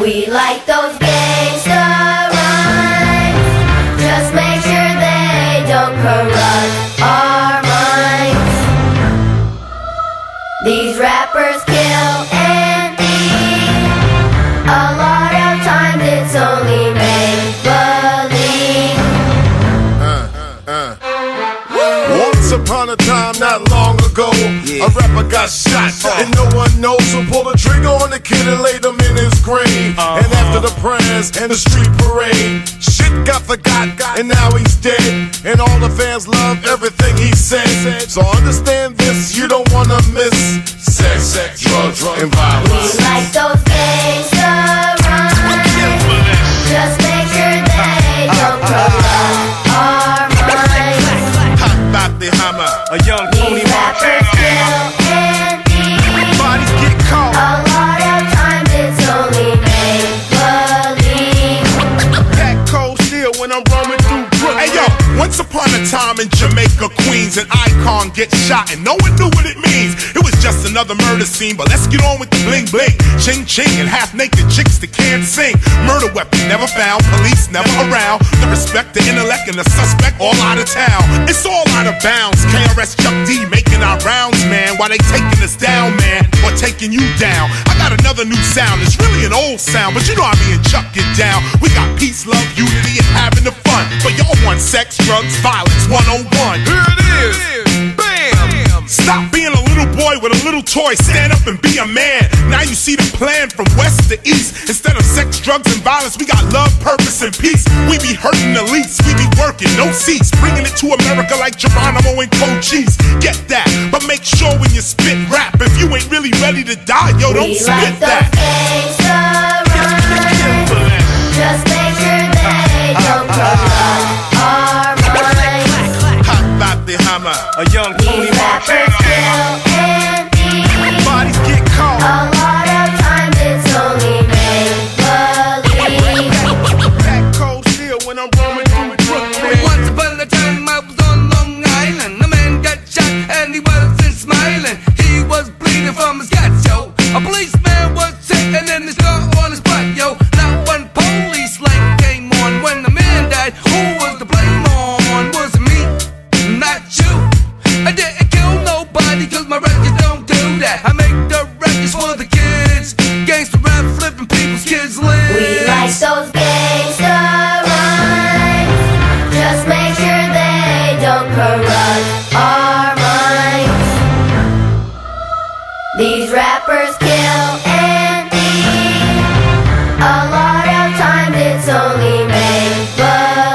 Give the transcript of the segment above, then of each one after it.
We like those gangsta rhymes. Just make sure they don't corrupt our minds. These rappers kill and eat. A lot of times it's only make-believe. Once upon a time, not long ago, a rapper got shot and no one knows who pulled the trigger on the kid and laid him in his grave. And after the prayers and the street parade, shit got forgot and now he's dead. And all the fans love everything he said. So understand this, you don't wanna miss sex, drugs, and violence. We like those gangsta rhymes. Just make sure they don't corrupt our minds. A young Tony Montana. Bodies get caught. A lot of times it's only make-believe. That cold steel when I'm roaming through Brooklyn. Hey yo, once upon a time in Jamaica, Queens, an icon gets shot and no one knew what it means. It was just another murder scene, but let's get on with the bling bling. Ching ching and half-naked chicks that can't sing. Murder weapon never found, police never around. The respect, the intellect, and the suspect all out of town. It's all out of bounds. KRS Chuck D making our rounds, man. Why they taking us down, man? Or taking you down? I got another new sound. It's really an old sound, but you know how me and Chuck get down. We got peace, love, unity, and having the fun. But y'all want sex, drugs, violence, 101. Here it is. Bam. Stop being a little boy with a little toy. Stand up and be a man. Now you see the plan from west to east. Instead of sex, drugs, and violence, we got love, purpose, and peace. We be hurting the least. We be working, no cease. Bringing it to America like Geronimo and Cochise. Get that, but make sure when you spit rap, if you ain't really ready to die, yo, don't spit that. Just make sure they don't corrupt our minds. A young Tony Montana. A lot of times it's only make-believe. That cold steel when I'm roaming through Brooklyn. Once upon a time I was on Long Island. A man got shot and he wasn't smiling. He was bleeding from his guts, yo. A policeman was taken and his car on his butt, yo. Not one police light came on when the man died. Who was to blame on? Was it me? Not you. I didn't kill nobody cause my records don't do that. I make the for the kids, gangsta rap flipping people's kids' lives. We like those gangsta rhymes. Just make sure they don't corrupt our minds. These rappers kill and eat. A lot of times it's only make-believe.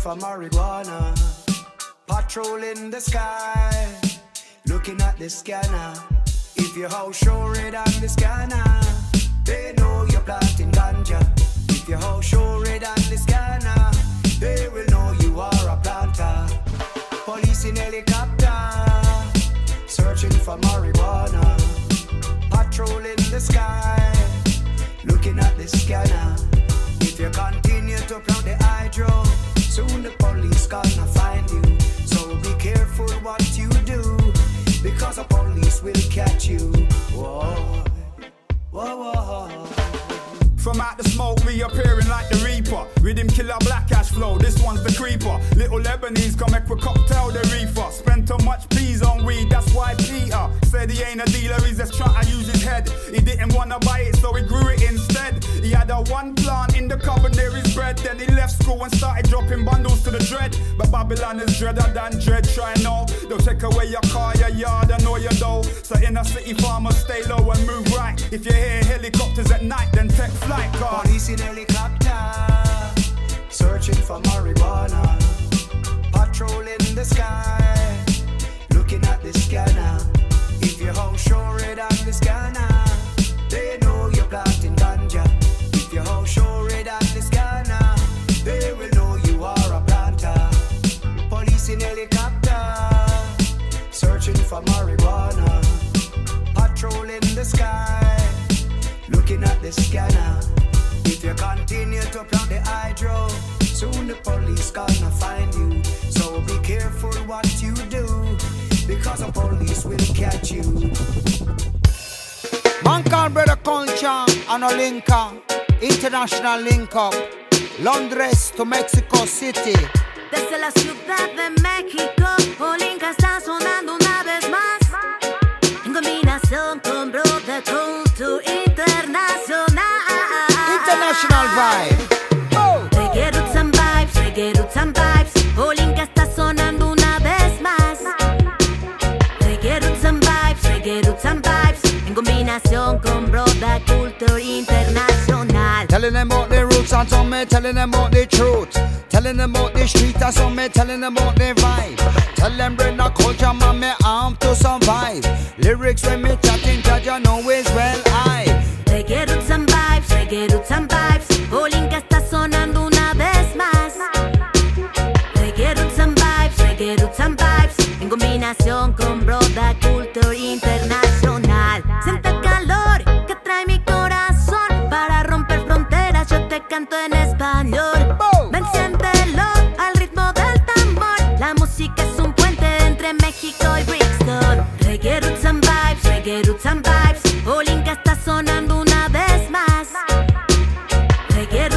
For marijuana, patrolling the sky, looking at the scanner. If your house show red on the scanner, they know you're planting ganja. If your house show red on the scanner, they will know you are a planter. Police in helicopter, searching for marijuana. Patrol in the sky, looking at the scanner. If you continue to plow the hydro, soon the police gonna find you. So be careful what you do, because the police will catch you. Whoa, whoa, whoa. From out the smoke, reappearing like the Reaper. Rhythm killer, black ash flow, this one's the creeper. Little Lebanese come make a cocktail, the reefer. Spent too much peas on weed, that's why Peter said he ain't a dealer, he's just trying to use his head. He didn't wanna buy it, so he grew it instead. He had a one plant in the cupboard near his bread. Then he left school and started dropping bundles to the dread. But Babylon is dreader than dread, try and know. They'll take away your car, your yard, and all your dough. So inner city farmers stay low and move right. If you hear helicopters at night, then take flight. Like police in helicopter, searching for marijuana. Patrol in the sky, looking at the scanner. If your house show red on the scanner, they know you're planting ganja. If your house show red on the scanner, they will know you are a planter. Police in helicopter, searching for marijuana. Patrol in the sky, looking at the scanner. If you continue to plant the hydro, soon the police gonna find you. So be careful what you do, because the police will catch you. Man called Brother Culture and Olinka, international link up, Londres to Mexico City. Desde la ciudad de México, Olinka está sonando una vez más, en combinación con Brother Culture. Oh. Reggae roots and vibes, Olinka está sonando una vez más. Reggae roots and vibes, en combinación con Brother Culture International. Telling them about the roots and some me, telling them about the truth. Telling them about the street and some me, telling them about the vibe. Tell them bring the culture, man, me arm to survive. Lyrics when me chatting, Jaja know is well I. Reggae roots and vibes, reggae roots and vibes, Olinka está sonando una vez más. Reggae roots and vibes, en combinación con Brother Culture Internacional. Siente el calor que trae mi corazón, para romper fronteras yo te canto en español. Ven, siéntelo al ritmo del tambor, la música es un puente entre México y Brixton. Reggae roots and vibes, Olinka está sonando una vez más. Reggae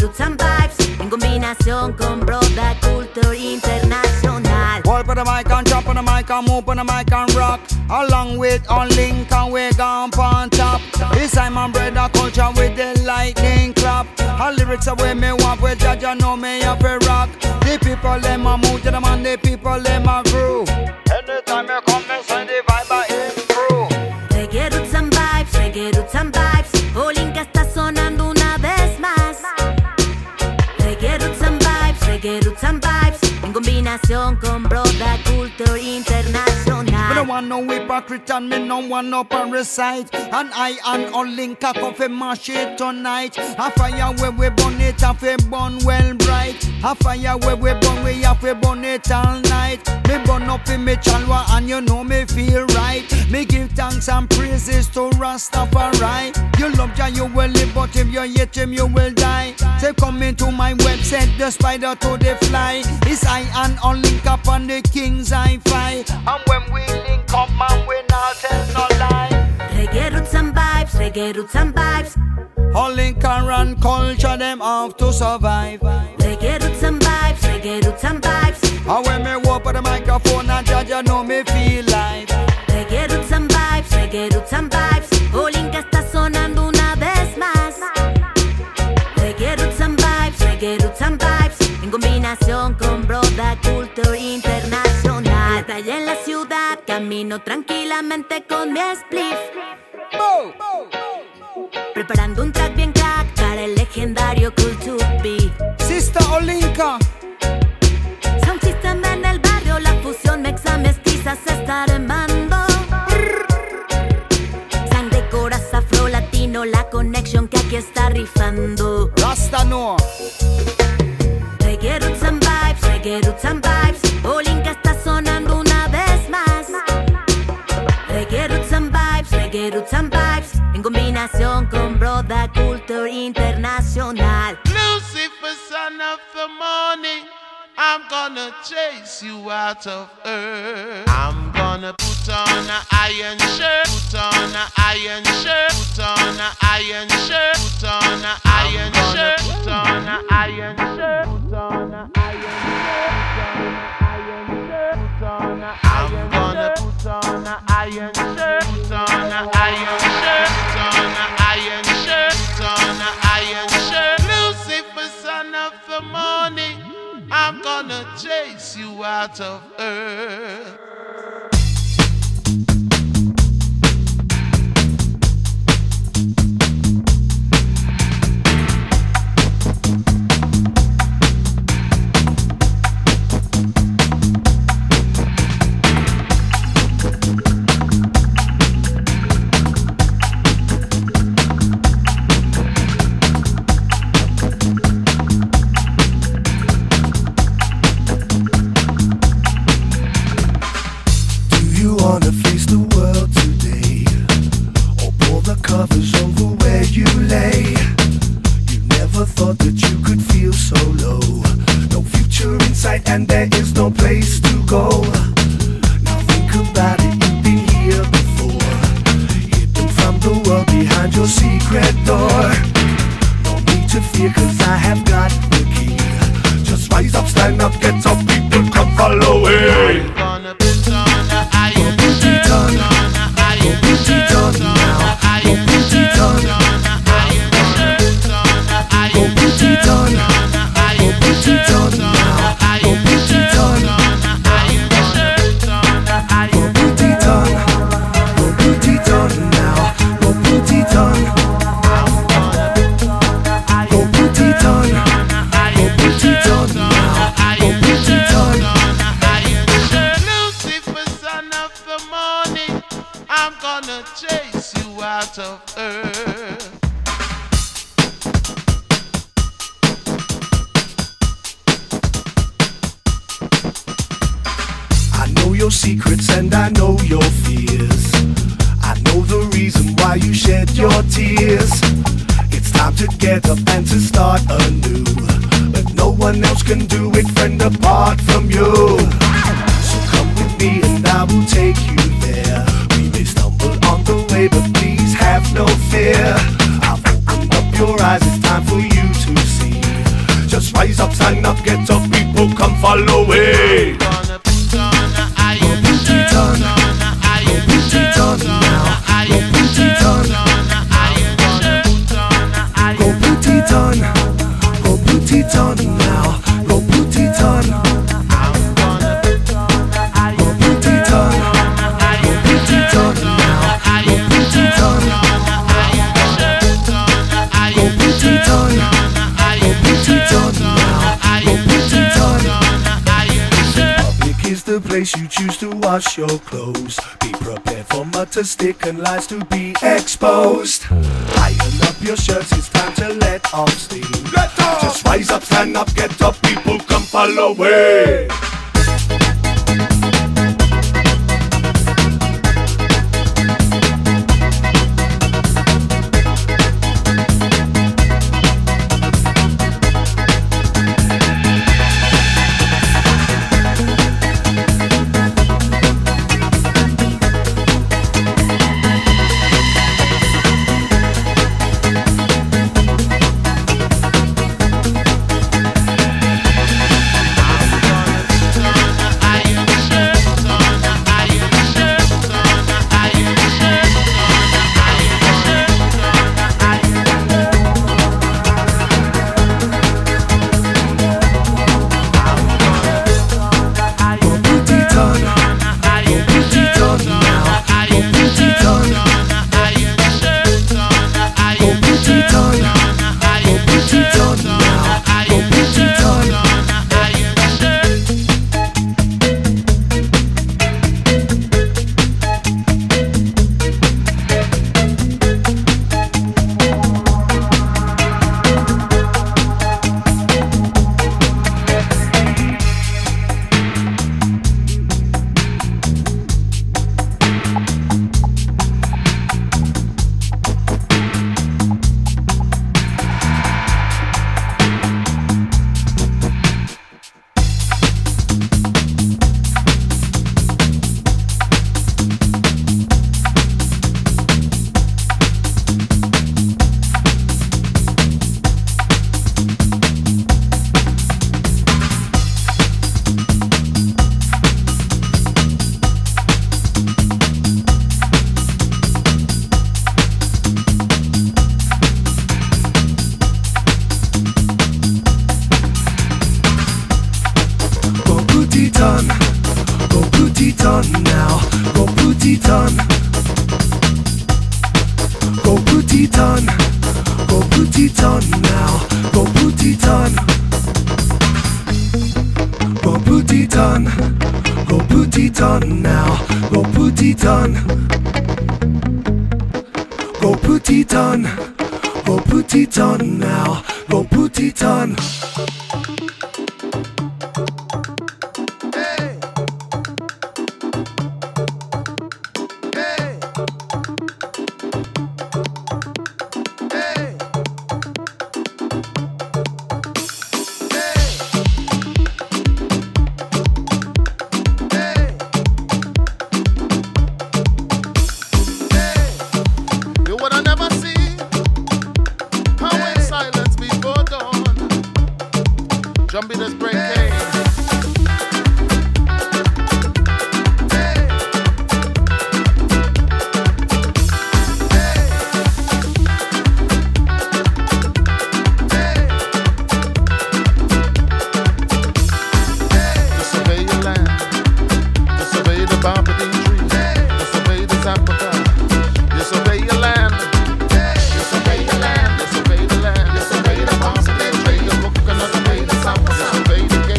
roots and vibes, en combinación con Brother Culture International. Walk on the mic and jump on the mic and move on the mic and rock. Along with Olinka we gone on top. This time I'm Brother Culture with the lightning clap. All lyrics away me want with Jaja know me up a rock. The people them a move to them and the people them a groove. Anytime you come and send the vibe I improve. Reggae roots and vibes, Olinka está sonando una vez más. Reggae roots and vibes, en combinación con Brother Culture International. Me don't want no hypocrite and me no want no parasite. And I and Olinka come fi mash it tonight. A fire where we burn it and fi burn well bright. A fire where we burn we have fi burn it all night. Me burn up in me chalwa and you know me feel right. Me give thanks and praises to Rastafari. You love Jah you will live, but if you hate him you will die. Say come into my website, the spider to the fly. It's I and Olinka on the King's hi-fi. And when we link up, man, we not tell no lie. Reggae roots and vibes, Olinka and Culture, them have to survive. Reggae roots and vibes, and when me walk on the microphone and Jaja know me feel like. Reggae roots and vibes, Olinka está sonando una vez más. Reggae roots and vibes, en combinación con Brother Culture Internacional. Estoy en la ciudad, camino tranquilamente con mi spliff. Preparando un track bien crack para el legendario Cultu B. Sister Olinka. Sound system en el barrio, la fusión mexa mestiza se está armando. que está rifando. Rasta no. Reggae Roots and Vibes, Reggae Roots and Vibes. Olinka está sonando una vez más. Reggae Roots and Vibes, Reggae Roots and Vibes. En combinación con Brother Culture Internacional. Lucifer, son of the morning, I'm gonna chase you out of earth. I'm gonna put on an iron shirt, put on an iron shirt, put on an iron shirt, put on an iron shirt, put on an iron shirt, put on an iron shirt, put on an iron shirt, put on an iron shirt, put on an iron shirt, put on an iron shirt. Lucifer, son of the morning, I'm gonna chase you out of earth. Wanna face the world today, or pull the covers over where you lay. You never thought that you could feel so low. No future in sight and there is no place to go. Now think about it, you've been here before, hidden from the world behind your secret door. No need to fear cause I have got the key. Just rise up, stand up, get up, people come follow me. Wash your clothes, be prepared for mutter stick and lies to be exposed. Iron up your shirts, it's time to let off steam. Let off! Just rise up, stand up, get up, people come follow me. Titan, go Blue Titan now, go Blue Titan, go Blue Titan, go Blue Titan now, go Blue Titan, go Blue Titan, go Blue Titan now, go Blue Titan, go Blue Titan, go Blue Titan now, go Blue Titan.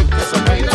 Disobey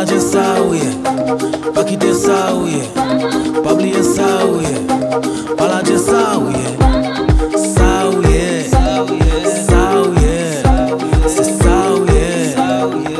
Imagine Sawi, Pakite Sawi, Pabli Sawi, Palaje Sawi, Sawi, Sawi, Sawi, Sawi, Sawi.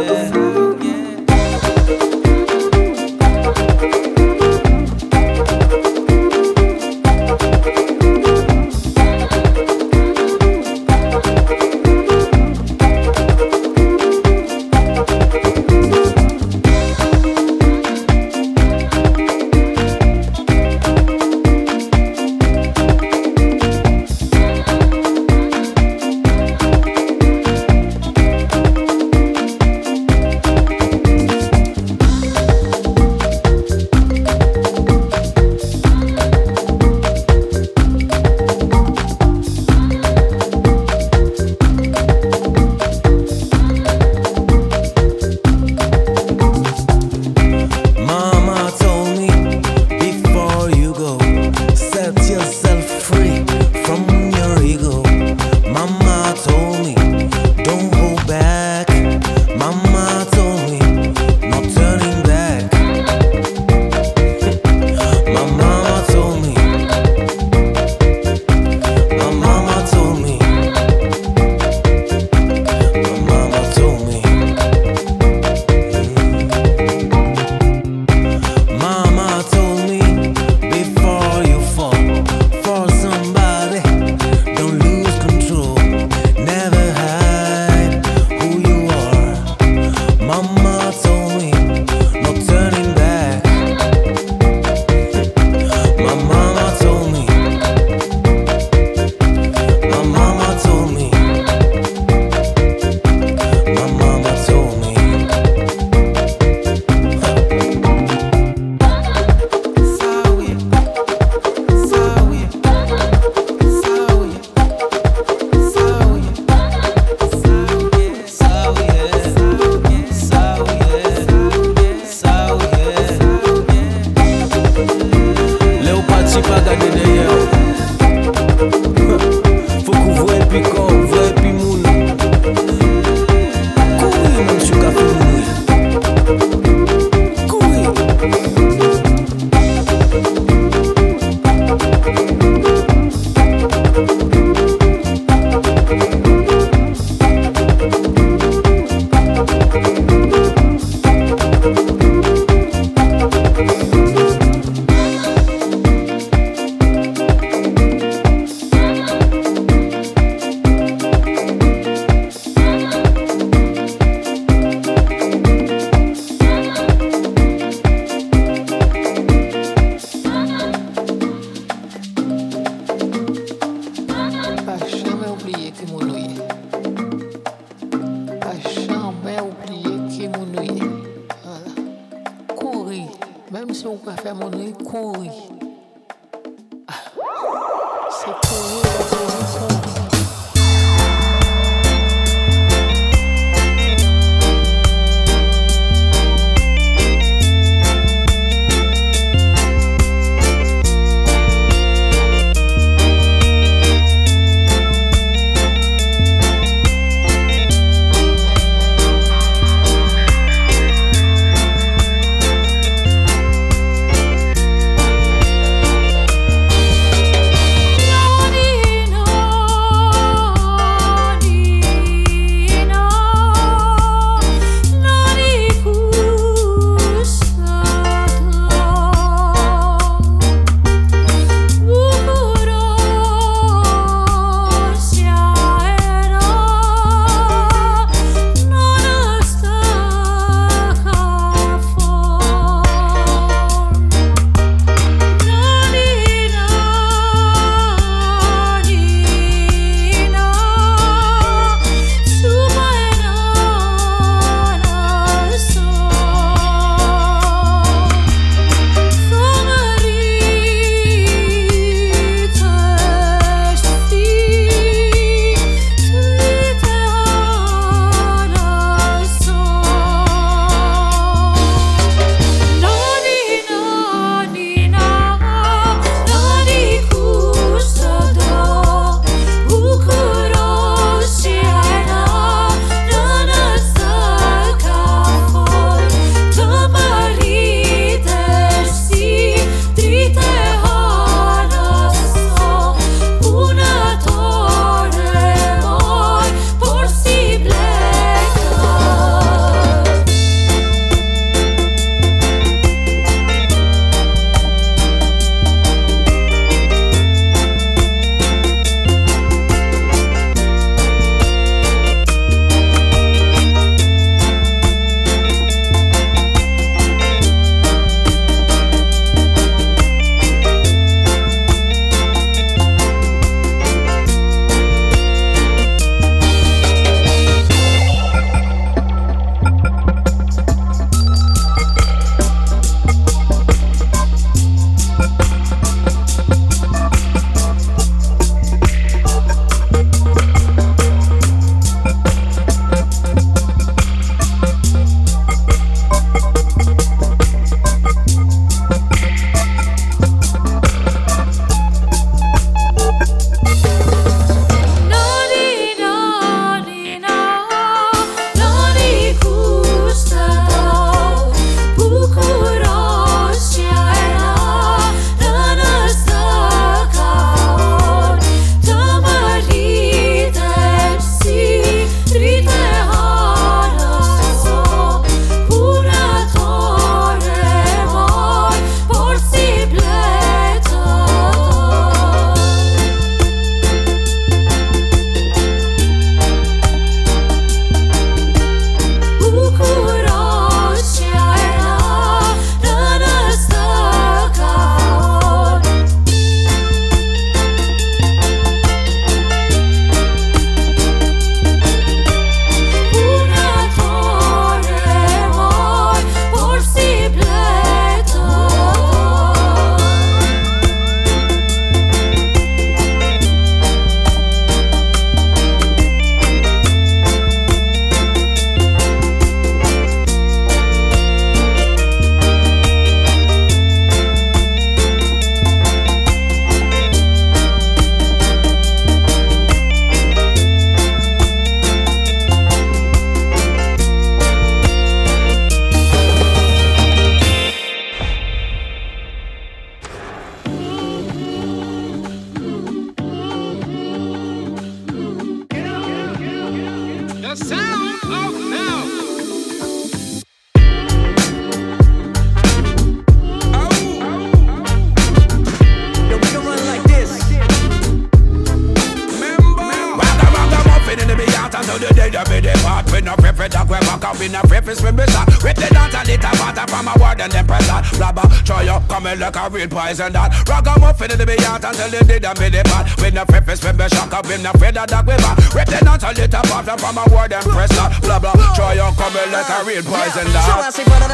been a preface when we shot. With the dance a little water from a word and then press that. Blabber, try up, coming like a real poison that. Ragamuffin in the beyond until they did a mini bad. With the preface when we shot, I've been afraid of that we back. With the dance a little water from a word and press that. Blabber, try up, coming like a real poison that. So I say follow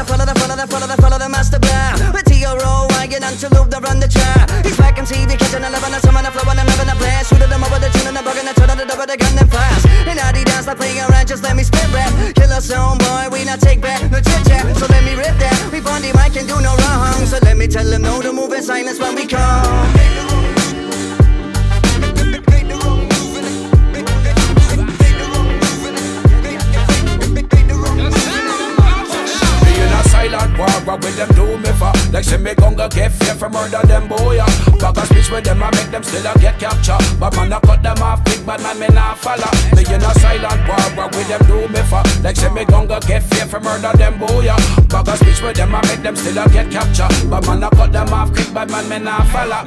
the master plan. With T.O.R.O. wagging until loop the run the track. He's back and see the kitchen and living on some of the flow and I'm living a blast. Shoot them over the tune and the bug and I turn on the double the gun and fast. And I dance like playing around, just let me spit rap. Kill us own boy, we not take back no chit chat. So let me rip that. We Bondi Mike can do no wrong. So let me tell them no to move in silence when we come. What will them do me for? Like see me gonga get fear from murder them boy. Bag a speech with them I make them still a get captured. But man I cut them off quick, but man me not follow. Me in a silent war, what will them do me for? Like see me gonga get fear from murder them boy. Bag a speech with them I make them still a get captured. But man I cut them off quick, but man me not follow.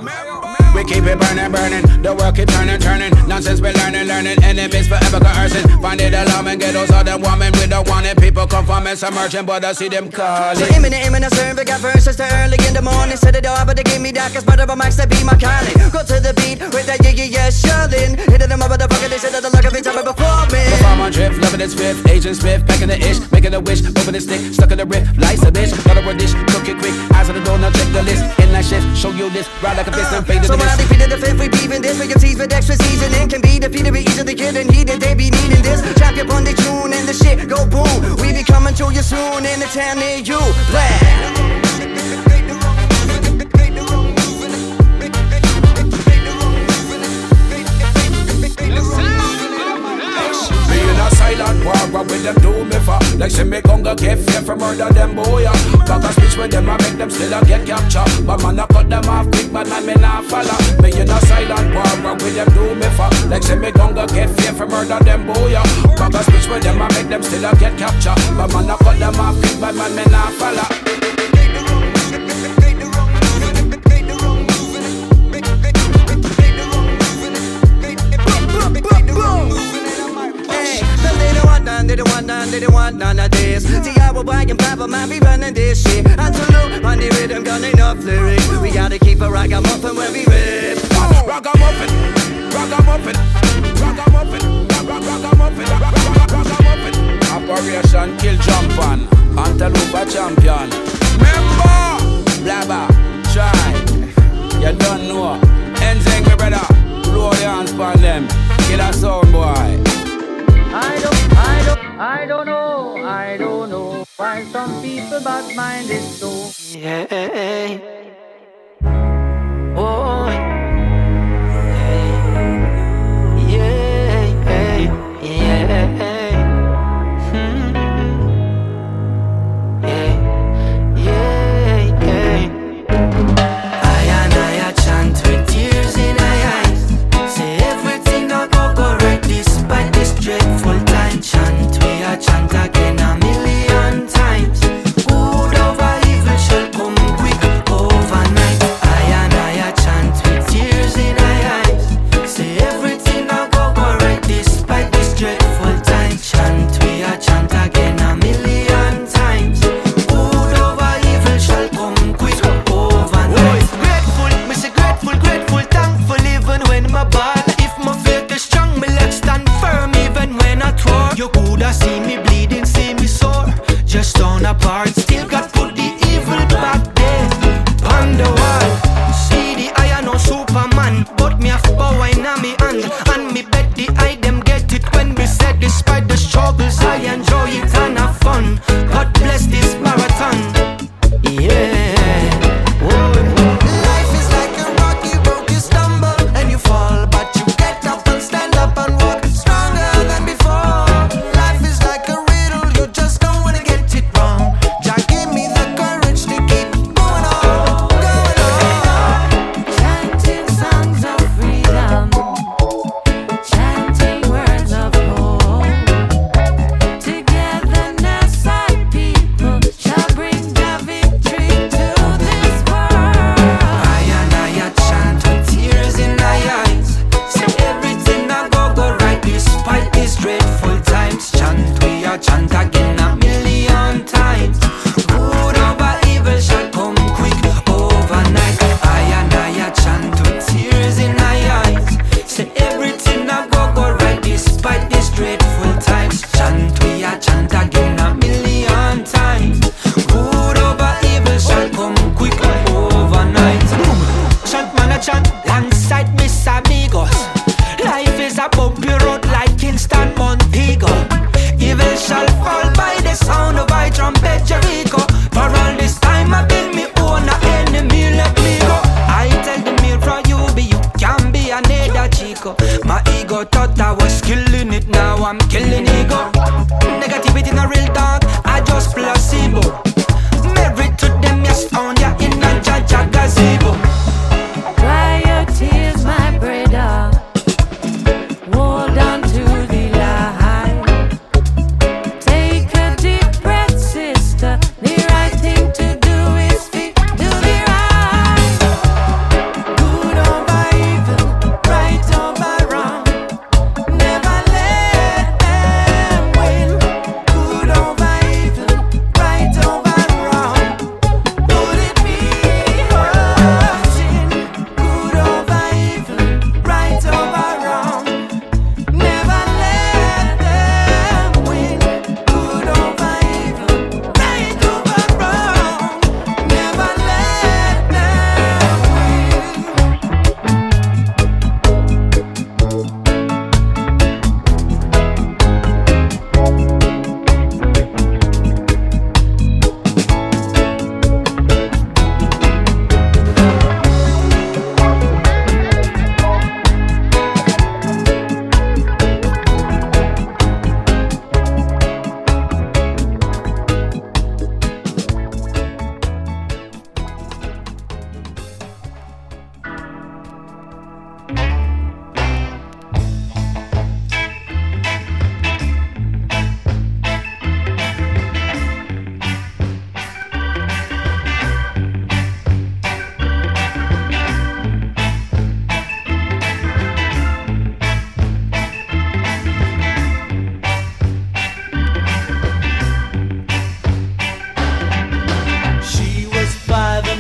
We keep it burning, the world keep turning. Nonsense we learning, enemies forever coercing. Find it alarming, ghettos all them women with the wanting. People conform and submerging, but I see them calling. So imminent, serve, I got verses to early in the morning. Set it all, but they give me that, cause butter mics that be my calling. Go to the beat, with that yiggy, yes, shallin'. Hit them up with the bucket, they said that the luck of each other before me. Perform on drift, loving it swift, Agent Smith, back in the ish, making a wish, moving the stick, stuck in the riff, life's a bitch, got a dish, cook it quick, eyes on the door, now check the list, in that shift, show you this, ride like a fist and fade to the I defeated the fifth, repeating this. We can tease with extra seasoning. Can be defeated, we easily get and heated. They be needing this. Trap your on the tune and the shit go boom. We be coming to you soon in the town near you. Black. Silent war, what will them do me for? Like see me gonga get fear from murder them boy. Talk a speech with them I make them still a get captured. But man I cut them off quick, but man me not follow. Me in a silent war, what will them do me for? Like see me gonga get fear from murder them boy. Talk a speech with them I make them still a get captured. But man I cut them off quick, but man me not follow. They don't want none of this. T.O.R.O. and Blabbermouf, we running this shit. Until on the rhythm, gun enough lyrics. We gotta keep a ragamuffin when we rip. Ragamuffin. Operation Kill Jump On until we're champion. Remember, Blabber, try. You don't know. Enzing, my brother. Blow the hands for them. Kill a sound boy. I don't know why some people bad mind is so. Yeah. Oh. Yeah. Chant again a million times. Good over evil shall come quick. Oh.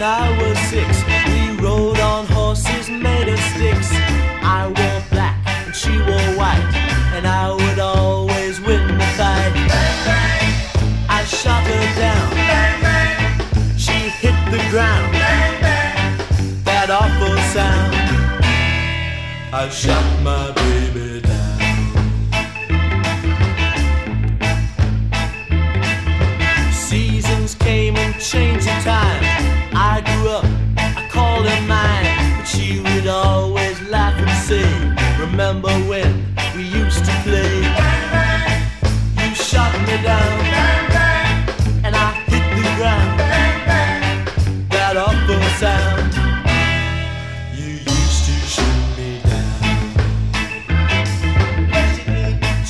when I was 6. We rode on horses made of sticks. I wore black and she wore white, and I would always win the fight. Bang, bang. I shot her down. Bang, bang. She hit the ground. Bang, bang. That awful sound. I shot my baby down. Came and changed the time. I grew up, I called her mine, but she would always laugh and say, remember when we used to play? Bang, bang. You shot me down, bang, bang. And I hit the ground, bang, bang. That awful sound. You used to shoot me down.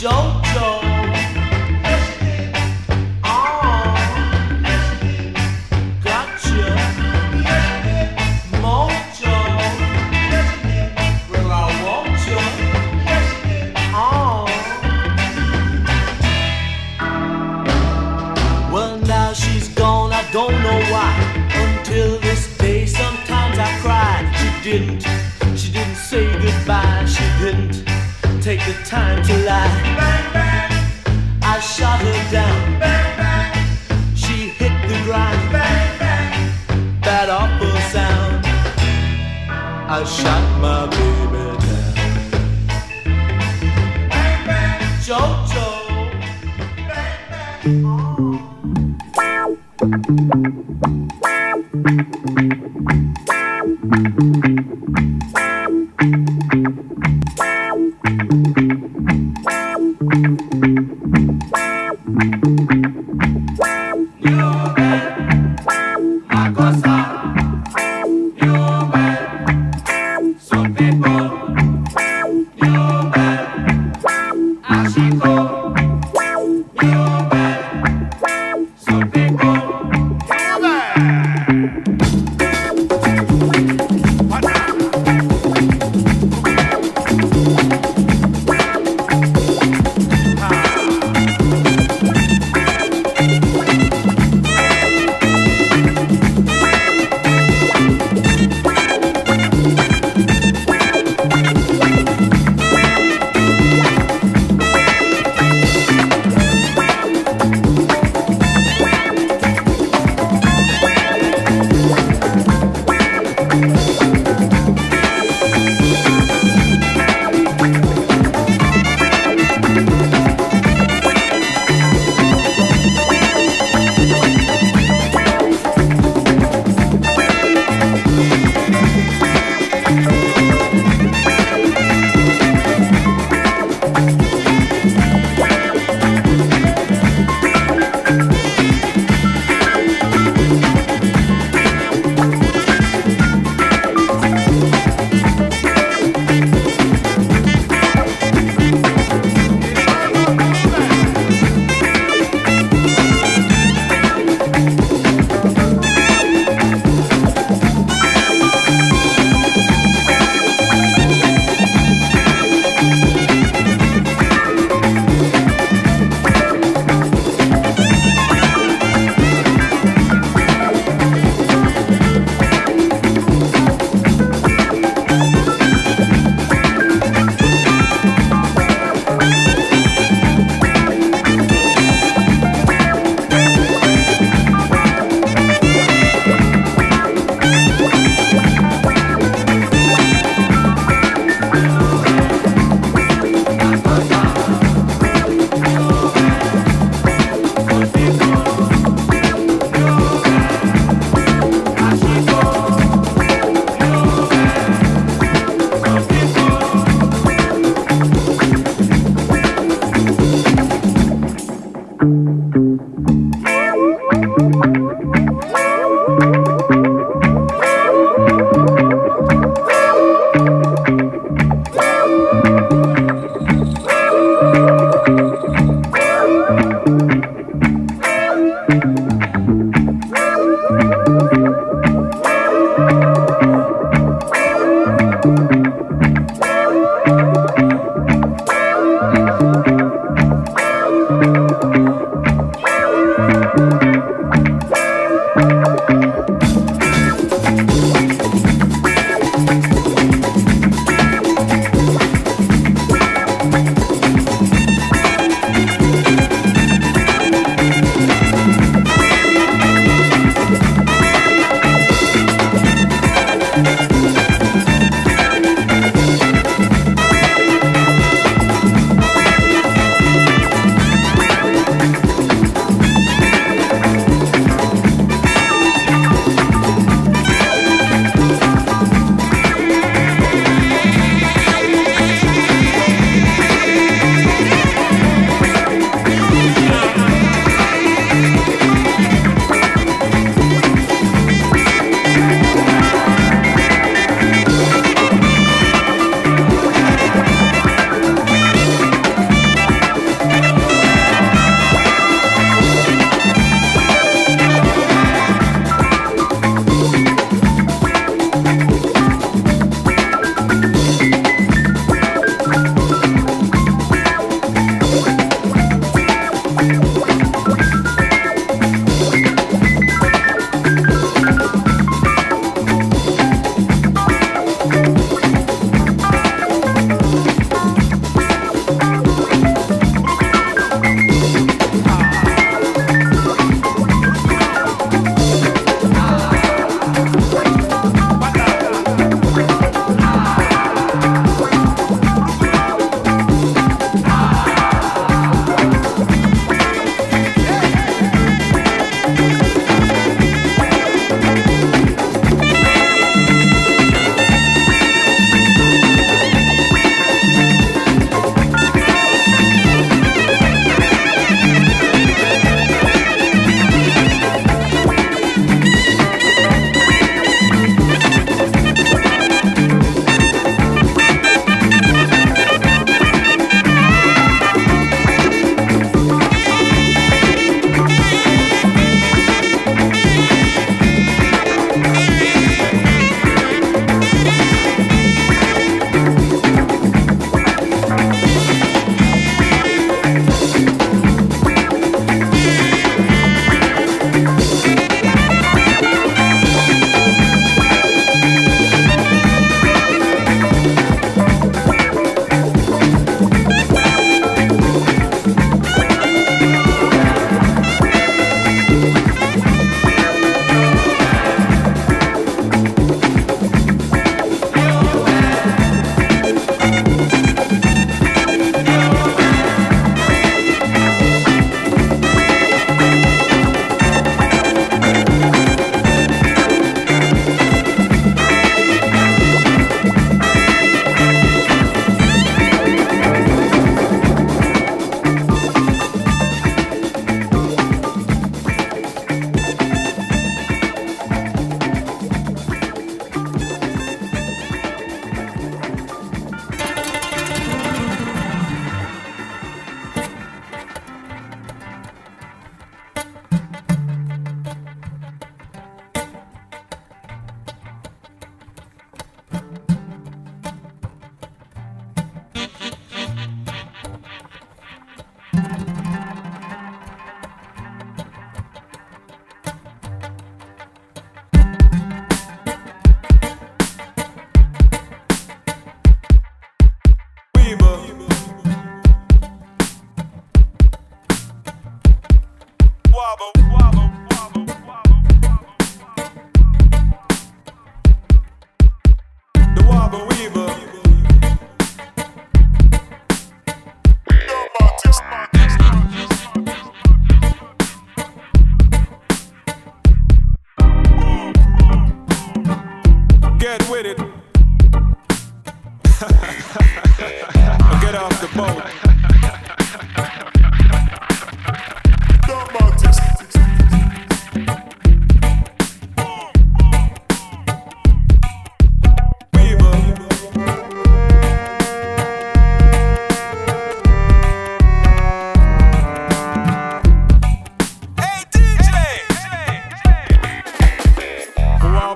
Jojo. She didn't say goodbye. She didn't take the time to lie. Bang, bang. I shot her down. Bang, bang. She hit the ground. Bang, bang. That awful sound. I shot my baby down. Bang, bang. Jojo. Bang, bang. Oh.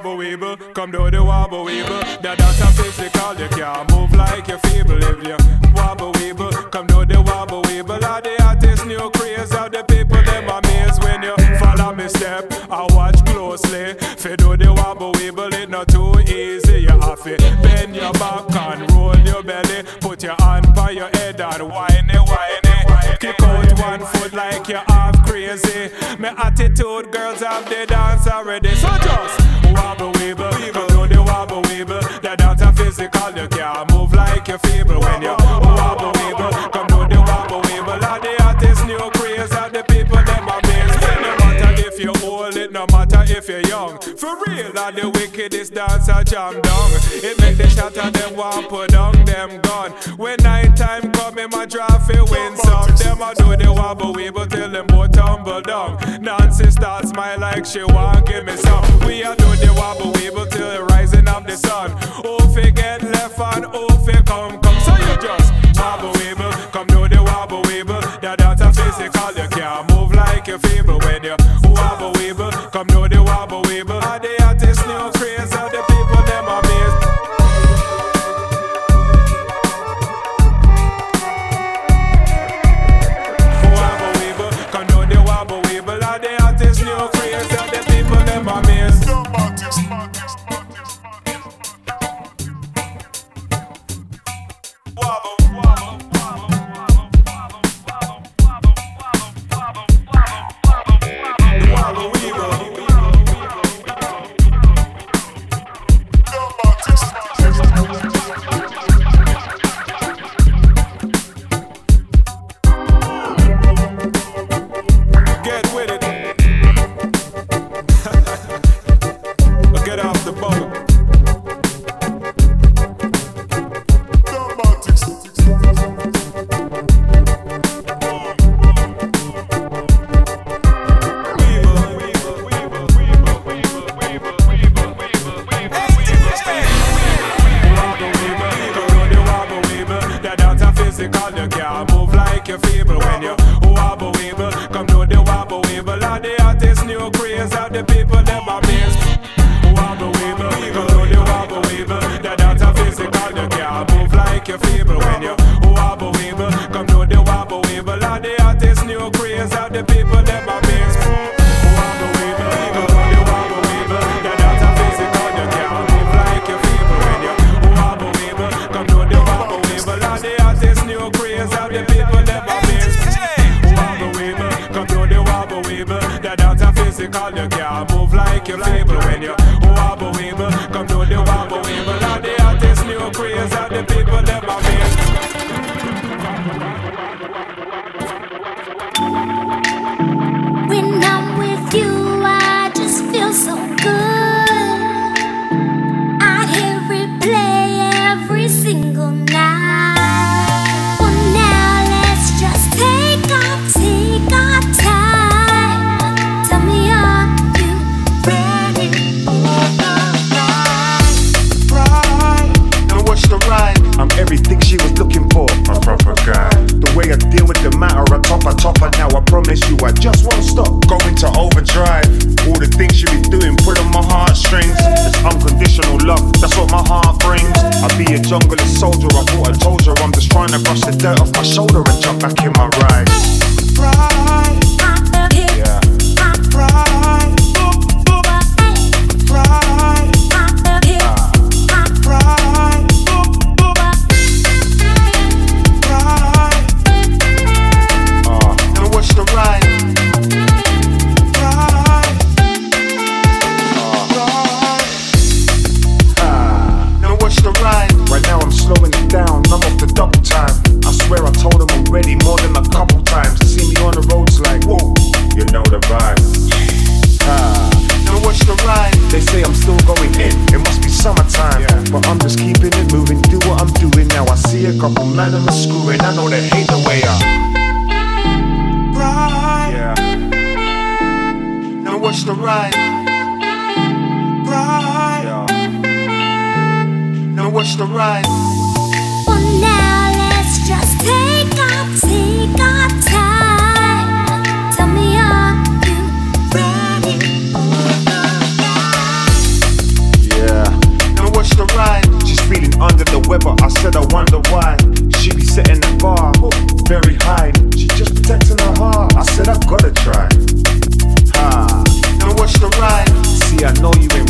wobble weeble. Come do the wobble weeble. The doctor physical, you can't move like you're feeble if you wobble weeble. Come do the wobble weeble. All the artists new craze, all the people them amaze when you follow me step. I watch closely. If you do the wobble weeble, it's not too easy. You have to bend your back and roll your belly. Put your hand by your head and whine it, whine it. Kick out one foot like you're half crazy. My attitude, girls have the dance already. So just wobble weeble, come do the wobble weeble. The dance are physical, you can't move like you're feeble. When you wobble weeble, come do the wobble weeble. All the artists new craze, all the people them amazed. No matter if you're old, it no matter if you're young. For real, all the wickedest dancer jam down. It make the shot of them one put down them gone. When night time come, in my draft it wins some. I do the wobble weeble till them both tumble down. Nancy starts smile like she won't give me some. We are do the wobble weeble till the rising of the sun. Oof it get left and oof it come. So you just wobble weeble, come do the wobble weeble. The dance are physical, you can't move like you're feeble. When you wobble weeble, come do the wobble weeble. Are the artists new craze, are the people them amazed.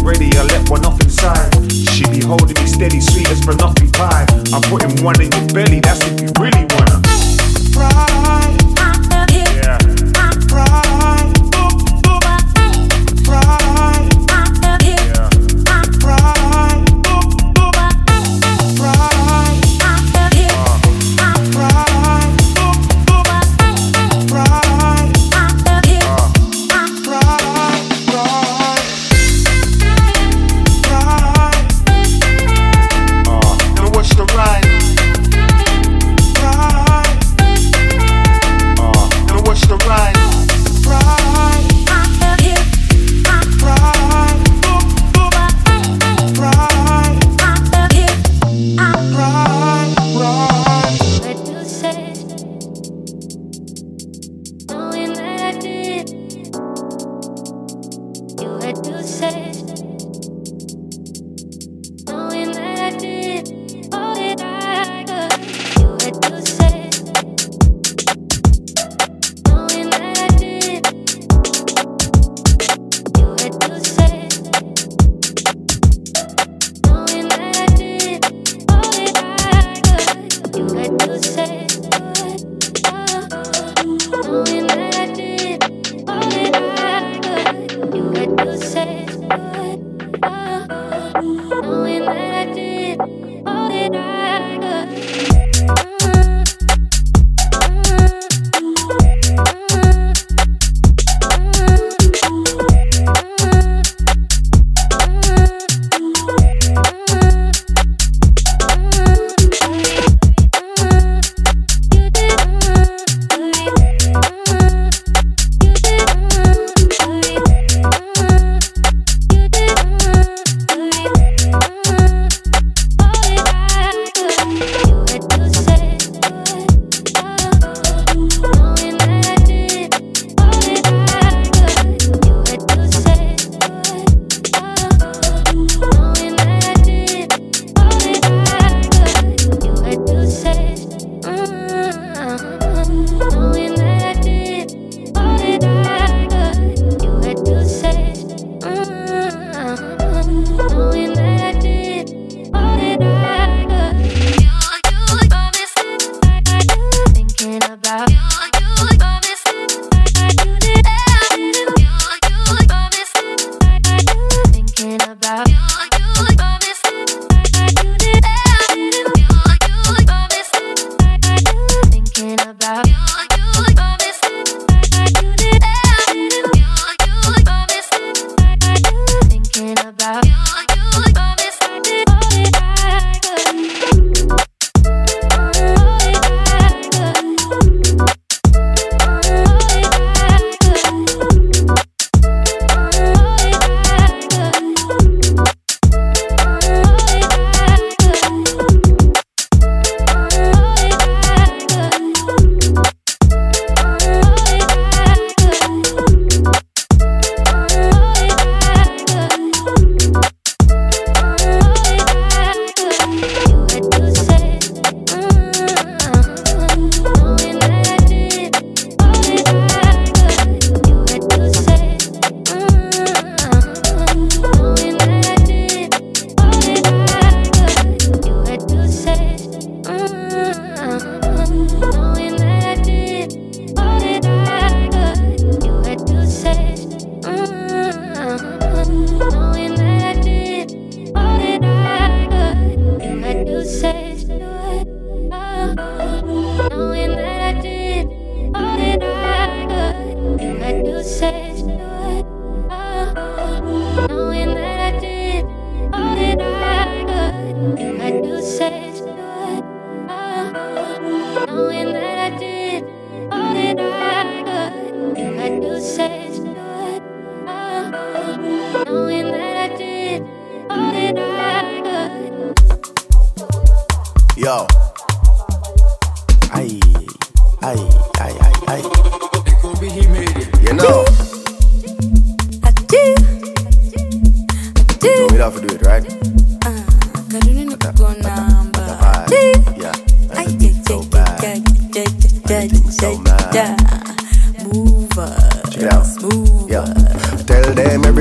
ready, I let one off inside. She be holding me steady, sweet as banoffee pie. I'm putting one in your belly, that's if you really wanna fry. Yeah.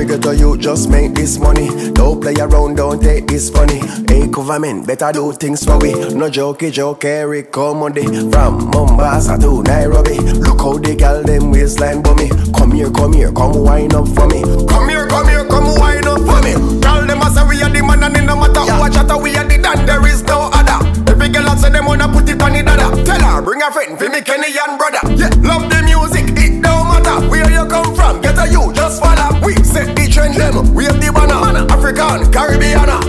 we get to you, just make this money. Don't play around, don't take this funny. Hey, government, better do things for we. No jokey, joke, carry come on day. From Mombasa to Nairobi, look how they call them waistline bummy. Come here, come wine up for me. Come here, come wine up for me. Tell them I say we are the man and it no matter who a chatter, we are the dan, there is no other. Every girl I say them wanna put it on the dada. Tell her, bring a friend for me Kenyan brother. Yeah, love the music, it don't matter. Where you come from, get a you, just follow. We set the trend them, we have the banana. African, Caribbeana.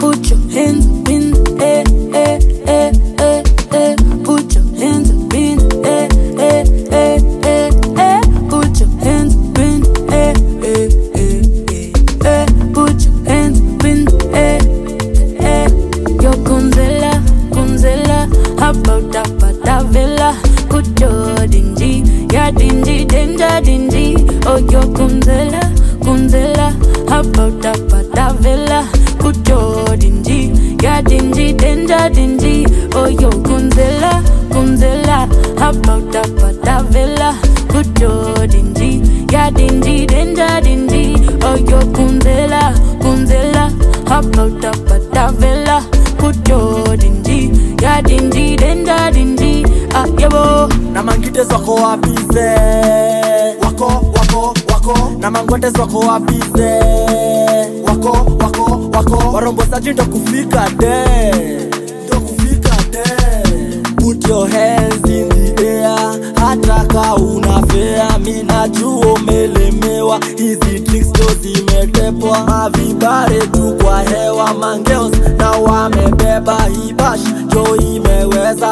Put your hands in the air, air, air, air, air. Put your hands in the air, air, air, air, air. Put your hands in the air, air, air, air, air. Put your hands in the air, air. Yo Kunzela, Kunzela, about a patavela. Kucho dingy, ya dingy, danger dingy. Oh yo Kunzela, Kunzela, about a patavela. Kucho dingy, ya dingy, danger dingy. Oh yo Kunzela, Kunzela, about a patavela. Kucho dingy, ya dingy, danger dingy. Oh yo Kunzela, Kunzela, about a patavela. Kucho dingy, ya dingy, danger dingy. Ah yebo, na mangite zako wapize. Wako, wako, wako. Na mangote zako wapize. Wako, wako, wako. Warombo saji ndo kufika de. Ndo kufika de. Put your hands in the air. Hata ka unafea. Minajua melemewa. Hizi tricks ndo zimetepwa. Mavibare tu kwa hewa. Mangeos na wamebeba. Hibash jo imeweza.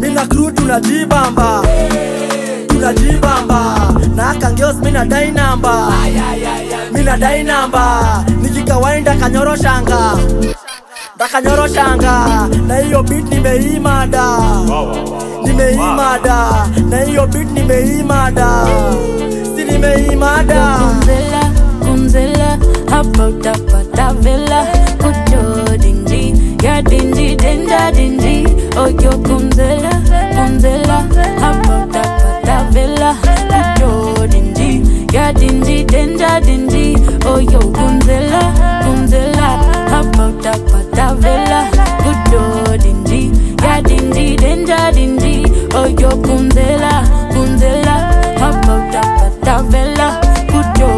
Mina crew tunajibamba, tunajibamba. Na kangeos mina dai namba, mina dai namba. Nikikawainda kanyoro shanga, da kanyoro shanga. Na hiyo beat nimeimada, nimeimada. Na hiyo beat nimeimada, si nimeimada. Kunzela, kunzela, habauta patavela, kucho dingi, ya dingi, denda dingi. Oh yo Kunzela, Kunzela, habauta patavela, kucho dingi, ya dingi, denda dingi. Oh yo Kunzela, Kunzela, habauta patavela, kucho dingi, ya dingi, denda dingi. Oh yo Kunzela, Kunzela, habauta patavela, kucho.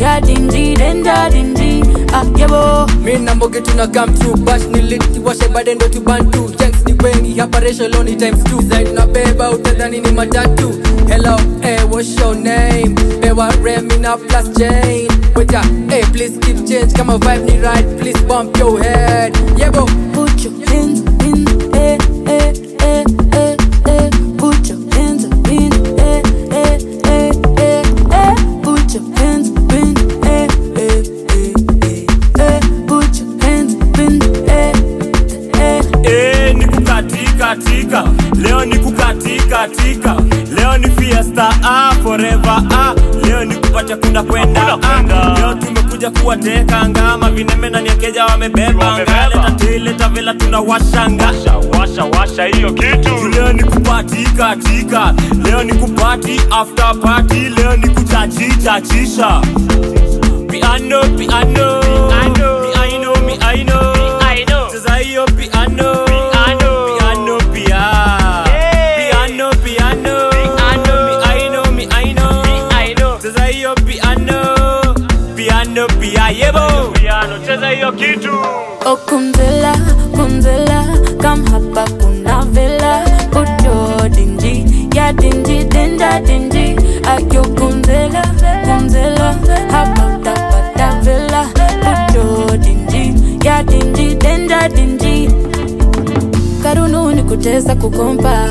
Ya dingy, denda dingy, ah yebo. Me nambo getu na come through, bash ni liti washe badendo tu bantu. Jenks ni wengi, hapa ratio lonely times two. Zaid na beba, utadhani ni matatu. Hello, hey, what's your name? Bewa re, me na plus chain. Waja, hey, please keep change, kama vibe ni right, please bump your head, yebo. Put your hands in the air, air, air, air, air. Put your hands in the air, air, air, air, air. Put your hands in the air, air, air, air. Put your hands in the air, air. Eh, ni kukatika tika, leo ni kukatika tika. Leo ni fiesta ah forever ah. Leo ni kupata kuna kwenda ah. Leo tumekuja kuwateka ngama vineme na nyakeja wamebeba ngala tele tavela tunawashanga. Washa washa hiyo kitu. Leo ni kupatika tika. Leo ni kupati after party. Leo ni kutaji tachisha. Piano piano. Piano I know me I know. I know. Sasa hiyo piano. Piano, piano, cheza hiyo kitu. Oh Kunzela, Kunzela, come hapa kuna vela. Kucho dingy, ya dingy, denda dingy. Ayo Kunzela, Kunzela, hapa tapata vela. Kucho dingy, ya dingy, denda dingy. Karunu nikutesa kukompa,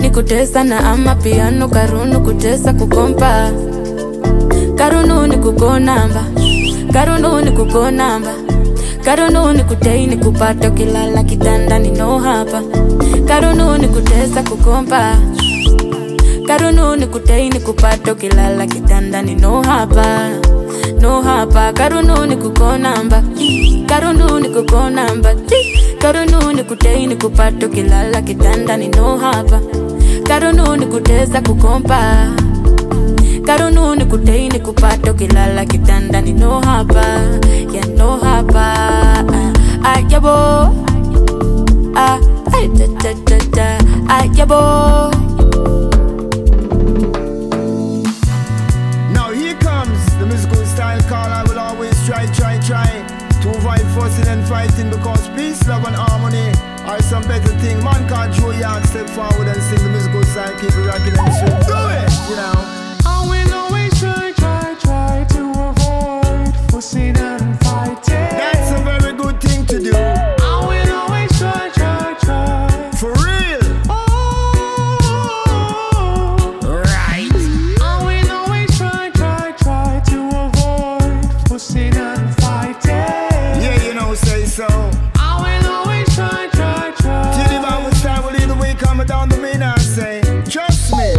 nikutesa na ama piano. Karunu kutesa kukompa, Karunu nikukonamba, Karunu nikukonamba. Karunu nikutei nikupata kilala kitanda nino hapa. Karunu nikutesa kukompa, Karunu nikutei nikupata kilala kitanda nino hapa. No hapa, Karunu nikukonamba, Karunu nikukonamba. Karunu nikutei nikupata kilala kitanda nino hapa. Karunu nikutesa kukompa, Karunu nikutei nikupato kilala kitanda ni no hapa ya no hapa ayabo ay ta ta ta ta ayabo. Now here comes the musical style call I will always try to avoid fussing and fighting because peace, love and harmony are some better thing. Man can't Joe Yorke step forward and sing the musical style, keep it rocking and shit. Do it, you know. I will always try to avoid fussing and fighting. That's a very good thing to do. I will always try. For real. Oh. Right. I will always try to avoid fussing and fighting. Yeah, you know, say so. I will always try. Till the Bible style will either way come down the main and say, trust me.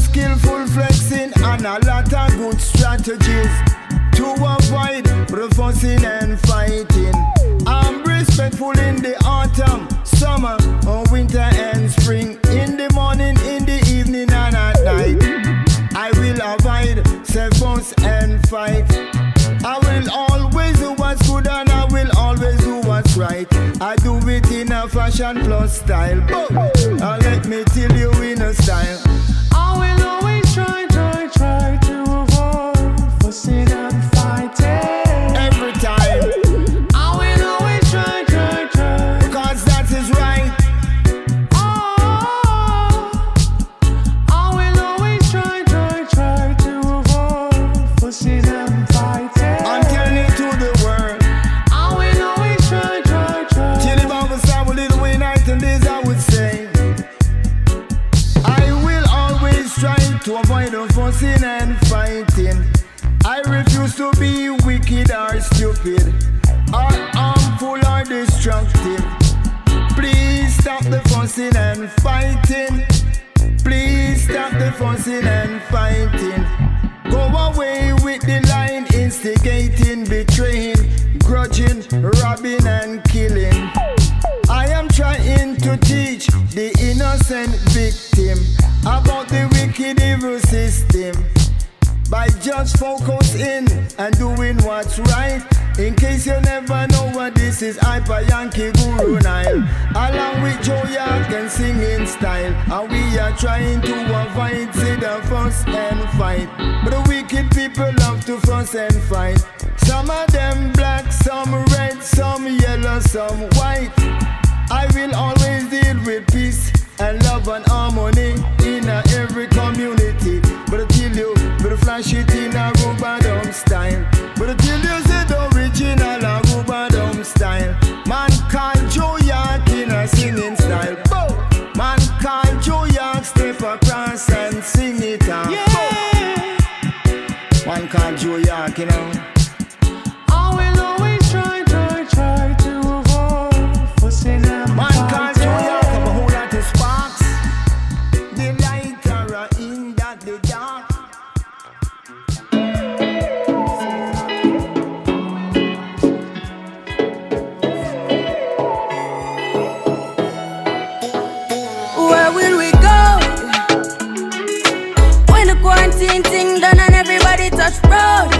Skillful flexing and a lot of good strategies to avoid fussing and fighting. I'm respectful in the autumn, summer, winter and spring. In the morning, in the evening and at night. I will avoid fuss and fight. I will always do what's good and I will always do what's right. I do it in a fashion plus style. But let me tell you in a style. Try to avoid fussing and fighting. Every time I will always try. Because that is right. Oh, I will always try to avoid fussing and fighting. I'm telling it to the world. I will always try. Till the Bible says I will lead the way night and days I would say I will always try to avoid fussing and fighting. I refuse to be wicked or stupid or harmful or destructive. Please stop the fussing and fighting. Please stop the fussing and fighting. Go away with the lying, instigating, betraying, grudging, robbing and killing. I am trying to teach the innocent victim about the wicked evil system by just focusing and doing what's right. In case you never know what this is, Hyper Yankee Guru Nile, along with Joe Yorke and singing style. And we are trying to avoid the fuss and fight. But the wicked people love to fuss and fight. Some of them black, some red, some yellow, some white. I will always deal with peace and love and harmony in every community. But I tell you, but I flash it in a Rubadub style. But I tell you, it's the original Rubadub style. Man can't Joe Yorke in a singing style. Boom. Man can't Joe Yorke step across and sing it out. Yeah. Man can't Joe Yorke, you know. Road,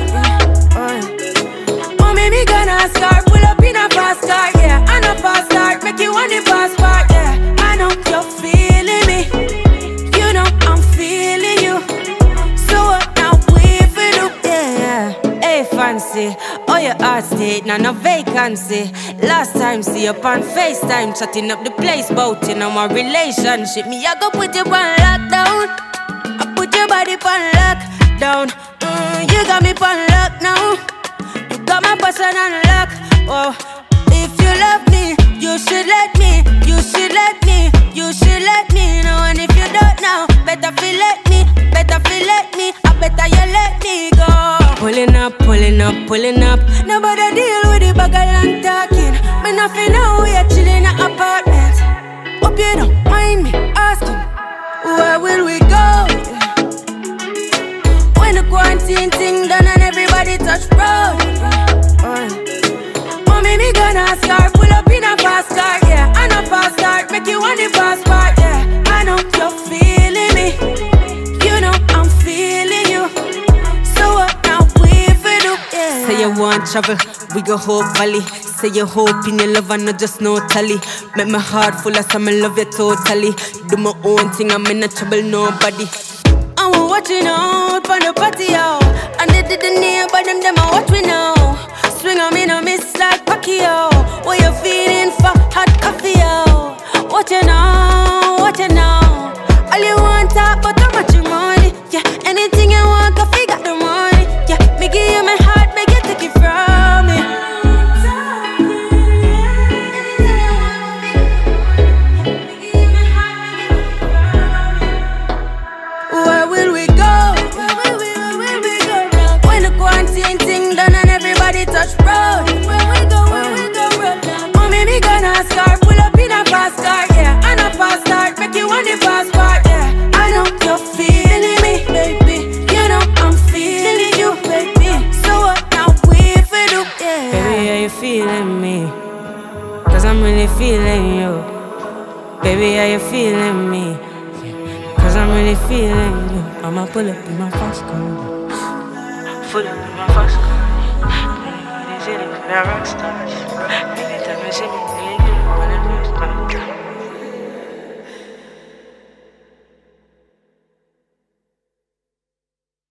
mommy, me gonna start, pull up in a fast car, yeah. I know fast start, make you want the fast part, yeah. I know you're feeling me, you know I'm feeling you. So what now we feel do, yeah. Hey fancy, oh your heart state, now no vacancy. Last time see you on FaceTime, chatting up the place bout you know my relationship. Me I go put you on lockdown, I put your body on lockdown. You got me on lock now. You got my person on lock. Oh, if you love me, you should let me. You should let me. You should let me know. And if you don't now, better feel let me. Better feel let me. I better you let me go. Pulling up, pulling up, pulling up. Nobody deal with the bagger and talking. Me nothing now. We are chilling in an apartment. Hope you don't mind me asking, where will we go? The quarantine thing done and everybody touch road. Mommy, me gonna start, pull up in a fast car, yeah. I know fast start, make you want the fast part, yeah. I know you're feeling me, you know I'm feeling. say you want travel, we go whole valley. Say you hope in your love and not just no tally. Make my heart full of some love you totally. Do my own thing, I'm in a trouble nobody. I was watching out on the patio, and they didn't hear about them, them I watch me now. Swing on me, no miss like Pacquiao. What you feeling for? Hot coffee, yo. Watch it now, watch it now. All you want talk but how much money. Yeah, anything you want, coffee got the money. Yeah, me give you my heart, make you take it from me. Where will we go? Where will we go now? When the quarantine thing done and everybody touch road. Where we go road now? Mommy, me gonna scarf, pull up in a fast car, yeah. And a fast start, make you want the fast part, yeah. I know you're feeling me, baby. You know I'm feeling you, baby. So what now we for do, yeah. Baby, are you feeling me? Cause I'm really feeling you. Baby, are you feeling me? Cause I'm really feeling you. I'ma pull up in my fast car. Pull up in my fast car. Anytime you see me,